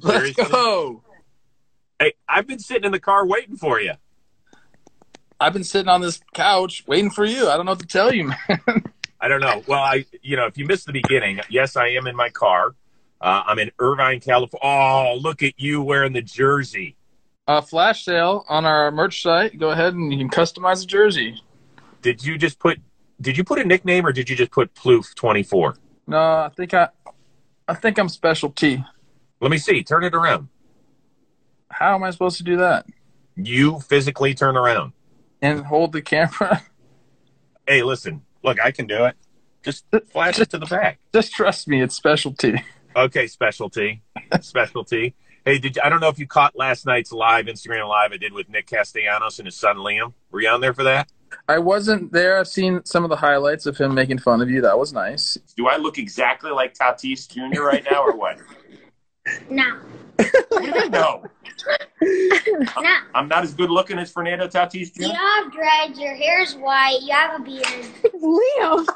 Seriously? Let's go. Hey, I've been sitting in the car waiting for you. I've been sitting on this couch waiting for you. I don't know what to tell you, man. I don't know. Well, if you missed the beginning, yes, I am in my car. I'm in Irvine, California. Oh, look at you wearing the jersey. Flash sale on our merch site. Go ahead and you can customize the jersey. Did you put a nickname or did you just put Ploof 24? No, I think I'm Special T. Let me see. Turn it around. How am I supposed to do that? You physically turn around. And hold the camera? Hey, listen. Look, I can do it. Just flash it to the back. Just trust me. It's Specialty. Okay, Specialty. Specialty. Hey, I don't know if you caught last night's Instagram live I did with Nick Castellanos and his son Liam. Were you on there for that? I wasn't there. I've seen some of the highlights of him making fun of you. That was nice. Do I look exactly like Tatis Jr. right now or what? No. No. No. I'm not as good looking as Fernando Tatis Jr. You have dreads. Your hair's white. You have a beard. Leo.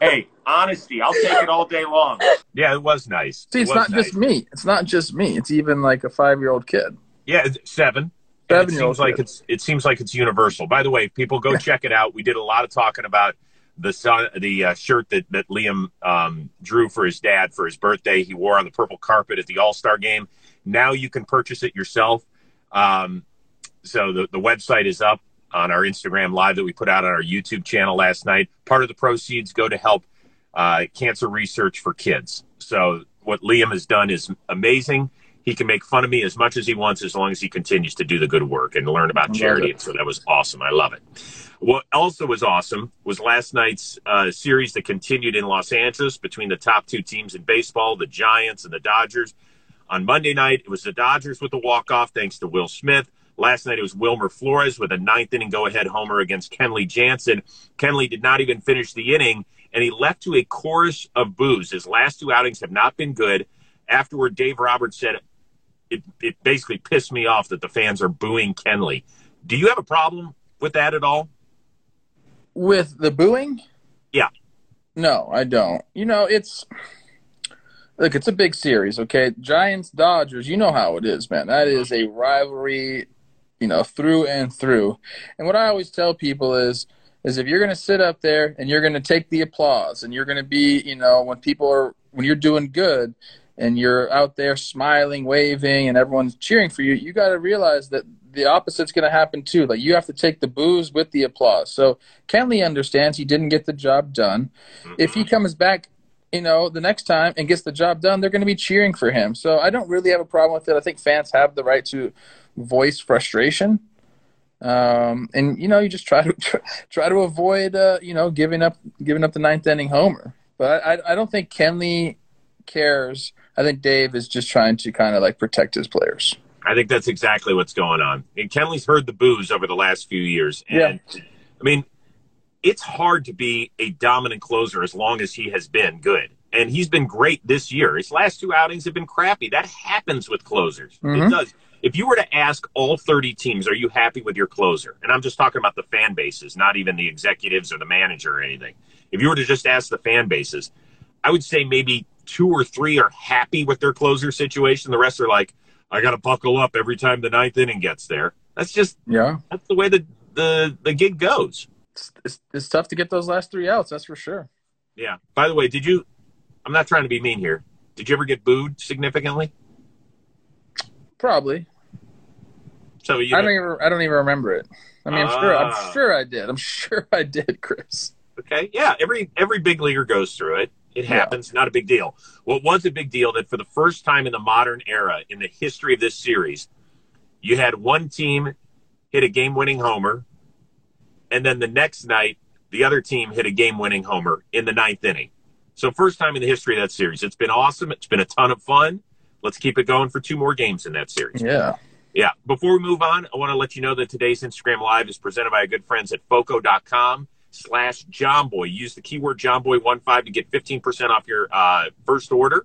Hey, honesty. I'll take it all day long. Yeah, it was nice. See, it's not just me. It's not just me. It's even like a 5-year-old kid. Yeah, 7. It seems like it's universal. By the way, people go check it out. We did a lot of talking about the shirt that Liam drew for his dad for his birthday. He wore on the purple carpet at the All-Star game. Now you can purchase it yourself. So the website is up on our Instagram live that we put out on our YouTube channel last night. Part of the proceeds go to help cancer research for kids. So what Liam has done is amazing. He can make fun of me as much as he wants as long as he continues to do the good work and learn about charity. So that was awesome. I love it. What also was awesome was last night's series that continued in Los Angeles between the top two teams in baseball, the Giants and the Dodgers. On Monday night, it was the Dodgers with the walk-off thanks to Will Smith. Last night, it was Wilmer Flores with a ninth-inning go-ahead homer against Kenley Jansen. Kenley did not even finish the inning, and he left to a chorus of boos. His last two outings have not been good. Afterward, Dave Roberts said, It basically pissed me off that the fans are booing Kenley. Do you have a problem with that at all? With the booing? Yeah. No, I don't. It's a big series, okay? Giants, Dodgers, you know how it is, man. That is a rivalry, through and through. And what I always tell people is if you're going to sit up there and you're going to take the applause and you're going to be, when you're doing good, and you're out there smiling, waving, and everyone's cheering for you, you got to realize that the opposite's going to happen too. Like, you have to take the boos with the applause. So Kenley understands he didn't get the job done. If he comes back, the next time and gets the job done, they're going to be cheering for him. So I don't really have a problem with it. I think fans have the right to voice frustration. And, you just try to avoid, giving up the ninth-inning homer. But I don't think Kenley cares. I think Dave is just trying to kind of protect his players. I think that's exactly what's going on. And Kenley's heard the boos over the last few years. And yeah. I mean, it's hard to be a dominant closer as long as he has been good. And he's been great this year. His last two outings have been crappy. That happens with closers. Mm-hmm. It does. If you were to ask all 30 teams, are you happy with your closer? And I'm just talking about the fan bases, not even the executives or the manager or anything. If you were to just ask the fan bases, I would say maybe 2 or 3 are happy with their closer situation. The rest are like, I got to buckle up every time the ninth inning gets there. That's just, that's the way the gig goes. It's tough to get those last 3 outs. That's for sure. Yeah. By the way, I'm not trying to be mean here. Did you ever get booed significantly? Probably. So I don't even remember it. I mean, I'm sure I did, Chris. Okay. Yeah. Every big leaguer goes through it. It happens. Yeah. Not a big deal. Well, it was a big deal that for the first time in the modern era, in the history of this series, you had one team hit a game-winning homer, and then the next night, the other team hit a game-winning homer in the ninth inning. So first time in the history of that series. It's been awesome. It's been a ton of fun. Let's keep it going for 2 more games in that series. Yeah. Yeah. Before we move on, I want to let you know that today's Instagram Live is presented by our good friends at foco.com. /JohnBoy. Use the keyword JohnBoy15 to get 15% off your first order.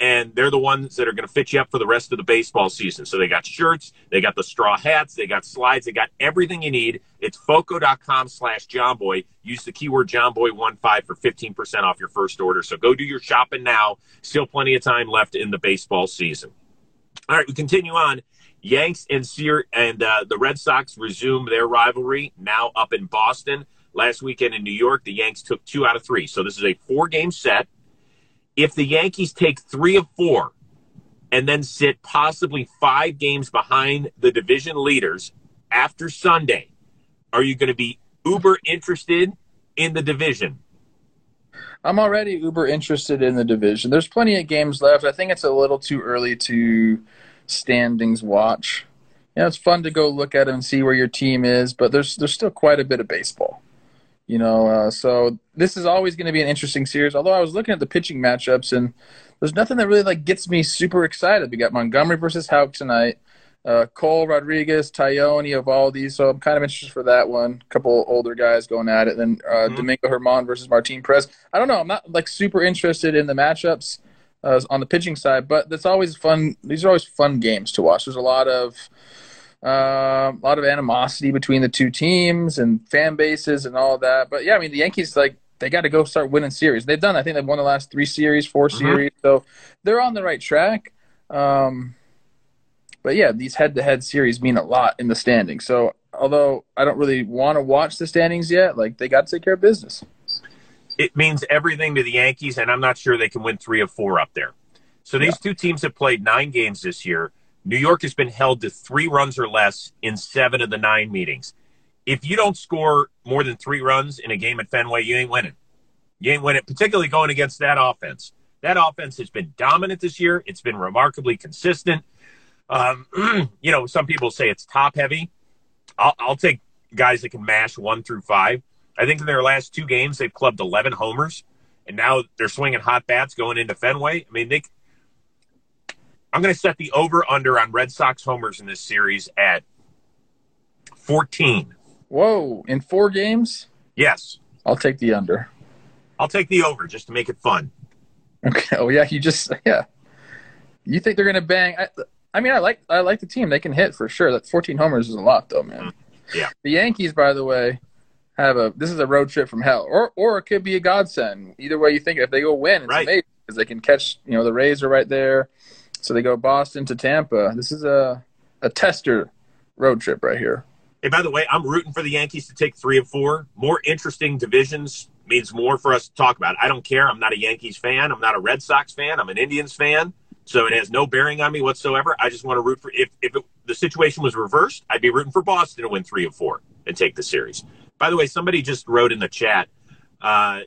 And they're the ones that are going to fit you up for the rest of the baseball season. So they got shirts, they got the straw hats, they got slides, they got everything you need. It's foco.com /JohnBoy. Use the keyword JohnBoy15 for 15% off your first order. So go do your shopping now. Still plenty of time left in the baseball season. All right, we continue on. Yanks and the Red Sox resume their rivalry, now up in Boston. Last weekend in New York, the Yanks took 2 out of 3. So this is a 4-game set. If the Yankees take 3 of 4 and then sit possibly 5 games behind the division leaders after Sunday, are you going to be uber interested in the division? I'm already uber interested in the division. There's plenty of games left. I think it's a little too early to standings watch. You know, it's fun to go look at them and see where your team is, but there's still quite a bit of baseball. You know, so this is always going to be an interesting series, although I was looking at the pitching matchups, and there's nothing that really, like, gets me super excited. We got Montgomery versus Houck tonight, Cole, Rodriguez, Tyone, Eovaldi, so I'm kind of interested for that one. A couple older guys going at it. Then Domingo Germán versus Martin Perez. I don't know. I'm not, like, super interested in the matchups on the pitching side, but that's always fun. These are always fun games to watch. There's a lot of animosity between the two teams and fan bases and all that. But, yeah, I mean, the Yankees, like, they got to go start winning series. They've done, I think they've won the last 3 series, 4 series. So they're on the right track. But, yeah, these head-to-head series mean a lot in the standings. So, although I don't really want to watch the standings yet, like, they got to take care of business. It means everything to the Yankees, and I'm not sure they can win 3 of 4 up there. So these two teams have played 9 games this year. New York has been held to 3 runs or less in 7 of the 9 meetings. If you don't score more than 3 runs in a game at Fenway, you ain't winning. You ain't winning, particularly going against that offense. That offense has been dominant this year. It's been remarkably consistent. You know, some people say it's top-heavy. I'll take guys that can mash 1 through 5. I think in their last 2 games, they've clubbed 11 homers, and now they're swinging hot bats going into Fenway. I mean, they – I'm going to set the over-under on Red Sox homers in this series at 14. Whoa, in 4 games? Yes. I'll take the under. I'll take the over just to make it fun. Okay. Oh, yeah, you think they're going to bang. I mean, I like the team. They can hit for sure. That 14 homers is a lot, though, man. Yeah. The Yankees, by the way, this is a road trip from hell. Or it could be a godsend. Either way you think if they go win, it's amazing because they can catch, you know, the Rays are right there. So they go Boston to Tampa. This is a tester road trip right here. Hey, by the way, I'm rooting for the Yankees to take 3 of 4. More interesting divisions means more for us to talk about. I don't care. I'm not a Yankees fan. I'm not a Red Sox fan. I'm an Indians fan. So it has no bearing on me whatsoever. I just want to root for – if the situation was reversed, I'd be rooting for Boston to win 3 of 4 and take the series. By the way, somebody just wrote in the chat, Data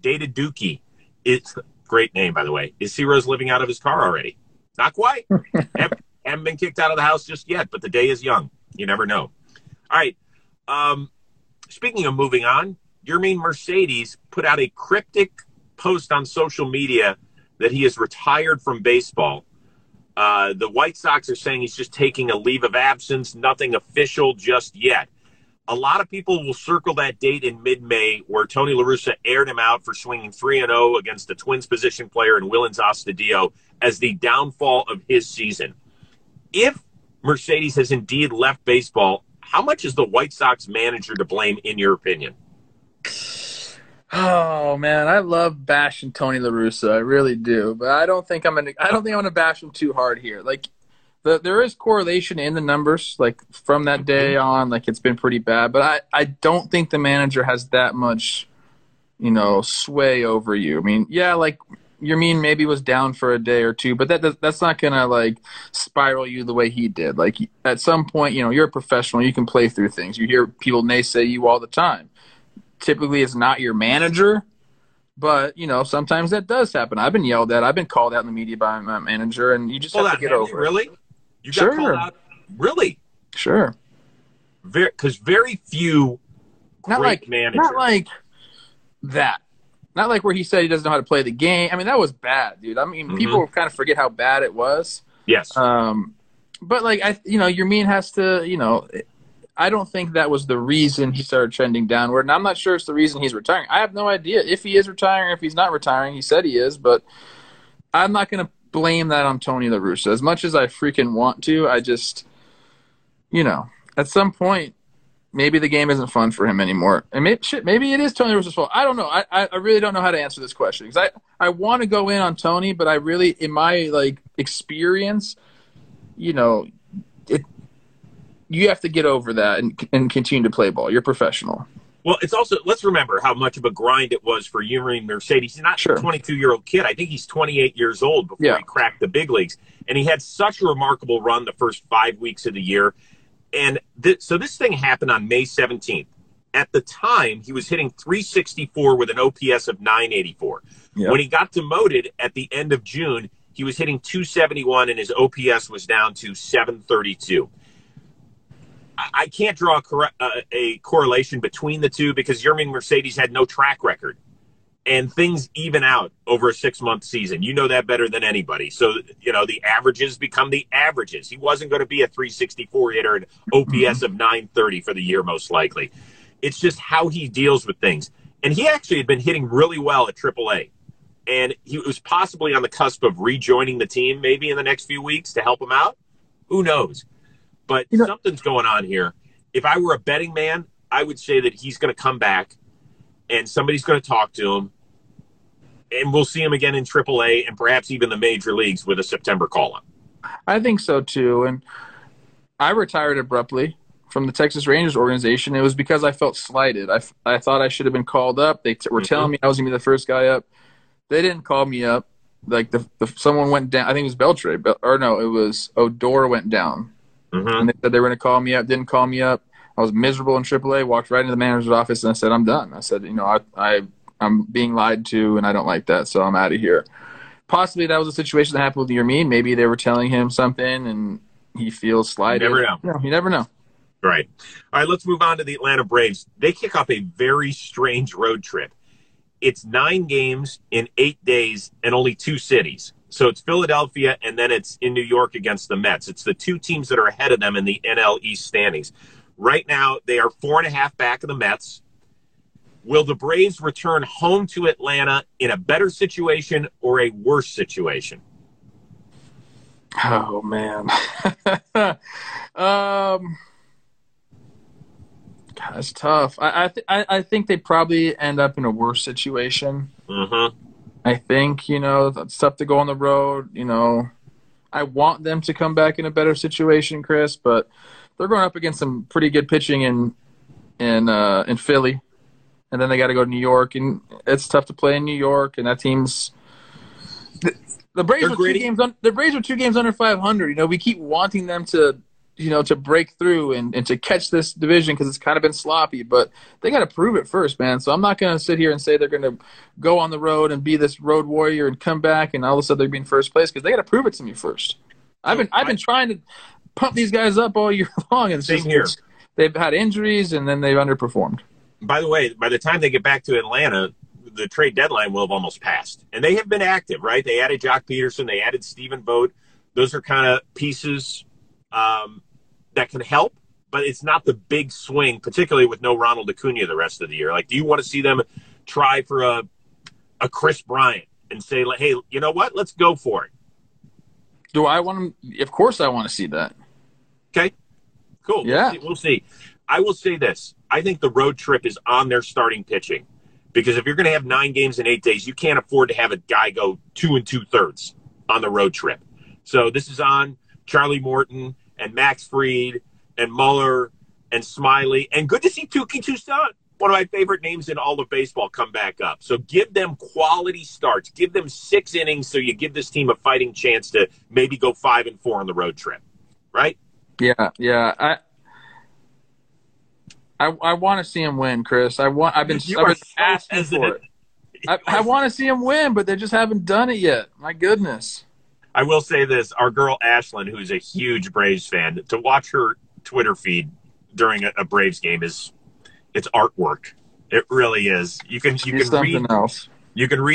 Dookie is – great name, by the way. Is Ciro's living out of his car already? Not quite. Haven't been kicked out of the house just yet, but the day is young. You never know. All right. Speaking of moving on, Yermin Mercedes put out a cryptic post on social media that he is retired from baseball. The White Sox are saying he's just taking a leave of absence, nothing official just yet. A lot of people will circle that date in mid-May where Tony La Russa aired him out for swinging 3-0 against the Twins position player and Willians Stadium as the downfall of his season. If Mercedes has indeed left baseball, how much is the White Sox manager to blame, in your opinion? Oh, man, I love bashing Tony La Russa. I really do. But I don't think I'm gonna bash him too hard here. Like, there is correlation in the numbers, like, from that day on, like, it's been pretty bad. But I don't think the manager has that much, you know, sway over you. I mean, yeah, like, Yermin maybe was down for a day or two, but that's not going to, like, spiral you the way he did. Like, at some point, you know, you're a professional. You can play through things. You hear people naysay you all the time. Typically, it's not your manager. But, you know, sometimes that does happen. I've been yelled at. I've been called out in the media by my manager, and you just have to get over it. Really? You got called out? Really? Sure. Because very few great managers. Not like that. Not like where he said he doesn't know how to play the game. I mean, that was bad, dude. I mean, people kind of forget how bad it was. Yes. But, like, you know, Yermin has to, you know, I don't think that was the reason he started trending downward. And I'm not sure it's the reason he's retiring. I have no idea if he is retiring or if he's not retiring. He said he is, but I'm not going to blame that on Tony La Russa. As much as I freaking want to, I just, you know, at some point, maybe the game isn't fun for him anymore. And maybe, shit, maybe it is Tony Russo's fault. I don't know. I really don't know how to answer this question because I want to go in on Tony, but I really, in my like experience, you know, you have to get over that and continue to play ball. You're professional. Well, it's also, let's remember how much of a grind it was for Yermin Mercedes. He's not a 22-year-old kid. I think he's 28 years old before he cracked the big leagues. And he had such a remarkable run the first 5 weeks of the year. And so this thing happened on May 17th. At the time, he was hitting .364 with an OPS of .984. Yep. When he got demoted at the end of June, he was hitting .271 and his OPS was down to .732. I can't draw a correlation between the two because Yermin Mercedes had no track record, and things even out over a 6-month season. You know that better than anybody. So, you know, the averages become the averages. He wasn't going to be a .364 hitter and OPS of 930 for the year, most likely. It's just how he deals with things. And he actually had been hitting really well at AAA. And he was possibly on the cusp of rejoining the team maybe in the next few weeks to help him out. Who knows? But something's going on here. If I were a betting man, I would say that he's going to come back and somebody's going to talk to him. And we'll see him again in AAA and perhaps even the major leagues with a September call-up. I think so, too. And I retired abruptly from the Texas Rangers organization. It was because I felt slighted. I thought I should have been called up. They were telling me I was going to be the first guy up. They didn't call me up. Like someone went down. I think it was Beltre. It was Odor went down. And they said they were going to call me up, didn't call me up. I was miserable in AAA, walked right into the manager's office, and I said, I'm done. I said, you know, I'm being lied to, and I don't like that, so I'm out of here. Possibly that was a situation that happened with Yermin. Maybe they were telling him something, and he feels slighted. You never know. No, you never know. Right. All right, let's move on to the Atlanta Braves. They kick off a very strange road trip. It's 9 games in 8 days and only 2 cities. So it's Philadelphia, and then it's in New York against the Mets. It's the 2 teams that are ahead of them in the NL East standings. Right now, they are 4.5 back of the Mets. Will the Braves return home to Atlanta in a better situation or a worse situation? Oh, man. God, that's tough. I think they probably end up in a worse situation. I think, you know, it's tough to go on the road. You know, I want them to come back in a better situation, Chris, but they're going up against some pretty good pitching in Philly, and then they got to go to New York, and it's tough to play in New York, and that team's the Braves are 2 games under 500. You know, we keep wanting them to, you know, to break through and to catch this division because it's kind of been sloppy, but they got to prove it first, man. So I'm not going to sit here and say they're going to go on the road and be this road warrior and come back and all of a sudden they're being first place because they got to prove it to me first. I've been trying to pump these guys up all year long, and they've had injuries and then they've underperformed. By the way, by the time they get back to Atlanta, the trade deadline will have almost passed, and they have been active, right? They added Jock Peterson, they added Stephen Vogt. Those are kind of pieces that can help, but it's not the big swing, particularly with no Ronald Acuna the rest of the year. Like, do you want to see them try for a Chris Bryant and say, like, hey, you know what? Let's go for it. Do I want them? Of course I want to see that. Okay, cool. Yeah. We'll see. I will say this. I think the road trip is on their starting pitching, because if you're going to have 9 games in 8 days, you can't afford to have a guy go 2 2/3 on the road trip. So this is on Charlie Morton and Max Fried and Mueller and Smiley. And good to see Tukey Tucson, one of my favorite names in all of baseball, come back up. So give them quality starts. Give them 6 innings so you give this team a fighting chance to maybe go 5-4 on the road trip, right? Yeah. I want to see him win, Chris. I want to see him win, but they just haven't done it yet. My goodness. I will say this, our girl Ashlyn, who's a huge Braves fan, to watch her Twitter feed during a Braves game it's artwork. It really is. You can read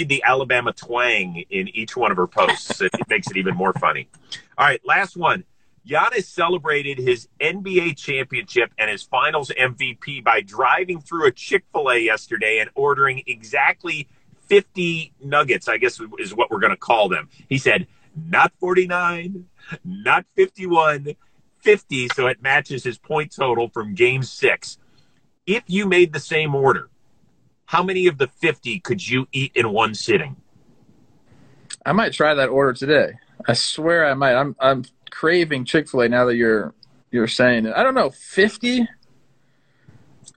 the Alabama twang in each one of her posts. It makes it even more funny. All right, last one. Giannis celebrated his NBA championship and his finals MVP by driving through a Chick-fil-A yesterday and ordering exactly 50 nuggets, I guess is what we're going to call them. He said, not 49, not 51, 50. So it matches his point total from Game 6. If you made the same order, how many of the 50 could you eat in one sitting? I might try that order today. I swear I might. I'm craving Chick-fil-A now that you're saying it. I don't know, 50?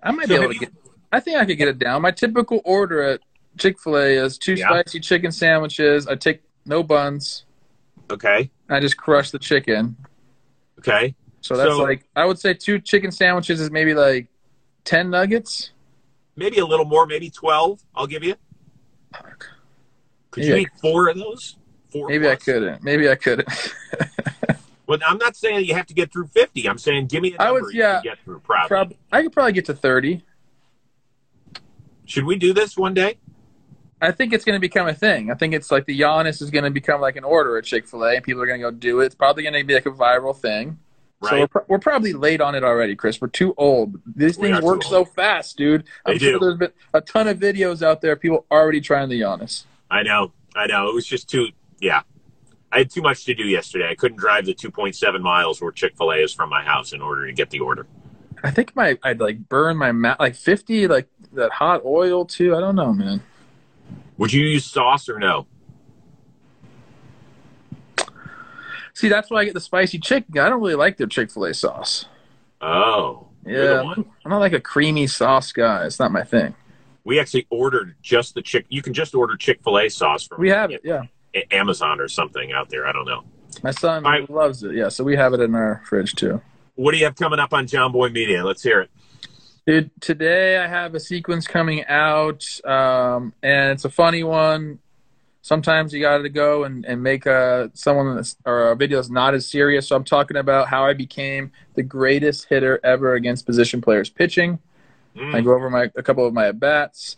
I might be able to get – I think I could get it down. My typical order at Chick-fil-A is two spicy chicken sandwiches. I take no buns. Okay. I just crush the chicken. Okay. So that's I would say two chicken sandwiches is maybe 10 nuggets. Maybe a little more, maybe 12, I'll give you. Could you eat four of those? Maybe I couldn't. Well, I'm not saying you have to get through 50. I'm saying give me a number you can get through probably. I could probably get to 30. Should we do this one day? I think it's going to become a thing. I think it's like the Giannis is going to become like an order at Chick-fil-A, and people are going to go do it. It's probably going to be like a viral thing. Right. So we're probably late on it already, Chris. We're too old. These things work so fast, dude. I'm sure there's been a ton of videos out there of people already trying the Giannis. I know. It was just I had too much to do yesterday. I couldn't drive the 2.7 miles where Chick-fil-A is from my house in order to get the order. I think I'd burn my mouth, 50, that hot oil too. I don't know, man. Would you use sauce or no? See, that's why I get the spicy chicken. I don't really like their Chick-fil-A sauce. Oh. Yeah. I'm not like a creamy sauce guy. It's not my thing. We actually ordered just the you can just order Chick-fil-A sauce from Amazon or something out there. I don't know. My son loves it. Yeah, so we have it in our fridge too. What do you have coming up on John Boy Media? Let's hear it. Dude, today I have a sequence coming out, and it's a funny one. Sometimes you got to go and make a video that's not as serious. So I'm talking about how I became the greatest hitter ever against position players pitching. I go over a couple of my at-bats.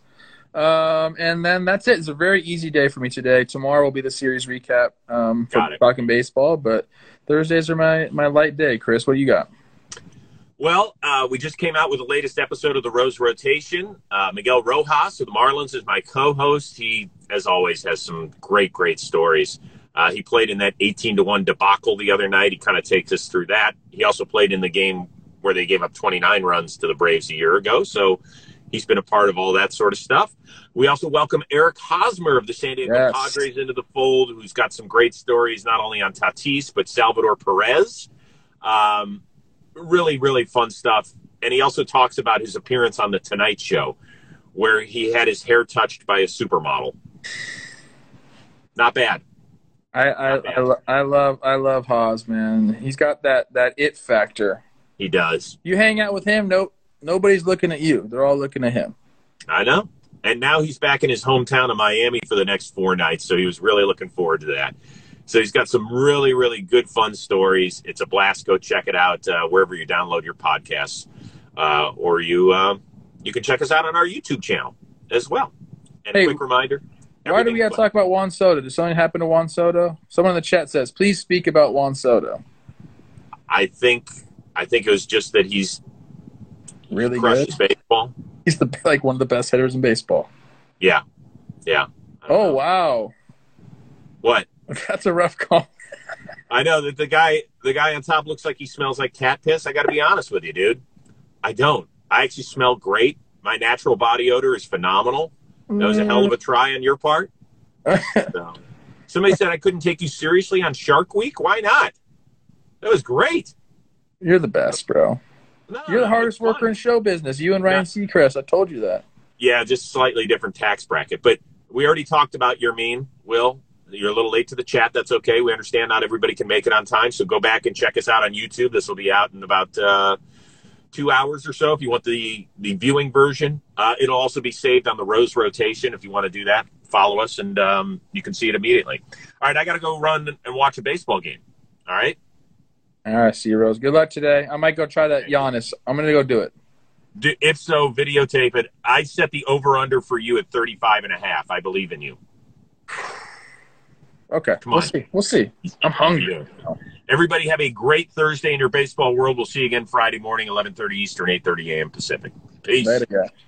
And then that's it. It's a very easy day for me today. Tomorrow will be the series recap for talking baseball. But Thursdays are my light day. Chris, what do you got? Well, we just came out with the latest episode of the Rose Rotation. Miguel Rojas of the Marlins is my co-host. He, as always, has some great, great stories. He played in that 18-1 debacle the other night. He kind of takes us through that. He also played in the game where they gave up 29 runs to the Braves a year ago. So he's been a part of all that sort of stuff. We also welcome Eric Hosmer of the San Diego Padres into the fold, who's got some great stories, not only on Tatis, but Salvador Perez. Really, really fun stuff. And he also talks about his appearance on The Tonight Show, where he had his hair touched by a supermodel. Not bad. I love Haas, man. He's got that it factor. He does. You hang out with him, nobody's looking at you. They're all looking at him. I know. And now he's back in his hometown of Miami for the next 4 nights, so he was really looking forward to that. So he's got some really, really good, fun stories. It's a blast. Go check it out wherever you download your podcasts. Or you can check us out on our YouTube channel as well. And a quick reminder. Why do we got to talk about Juan Soto? Did something happen to Juan Soto? Someone in the chat says, please speak about Juan Soto. I think it was just that he's really crushes baseball. He's one of the best hitters in baseball. Yeah. Yeah. Oh, wow. What? That's a rough call. I know that the guy on top looks like he smells like cat piss. I got to be honest with you, dude. I don't. I actually smell great. My natural body odor is phenomenal. That was a hell of a try on your part. So. Somebody said I couldn't take you seriously on Shark Week. Why not? That was great. You're the best, bro. No, you're the hardest worker in show business. You and Ryan Seacrest. I told you that. Yeah, just slightly different tax bracket. But we already talked about Yermin, Will. You're a little late to the chat. That's okay. We understand not everybody can make it on time, so go back and check us out on YouTube. This will be out in about 2 hours or so if you want the viewing version. It'll also be saved on the Rose Rotation if you want to do that. Follow us, and you can see it immediately. All right, I got to go run and watch a baseball game. All right? All right, see you, Rose. Good luck today. I might go try that Giannis. I'm going to go do it. If so, videotape it. I set the over-under for you at 35.5. I believe in you. Okay, we'll see. I'm hungry. Everybody have a great Thursday in your baseball world. We'll see you again Friday morning, 11:30 Eastern, 8:30 a.m. Pacific. Peace. Later, guys.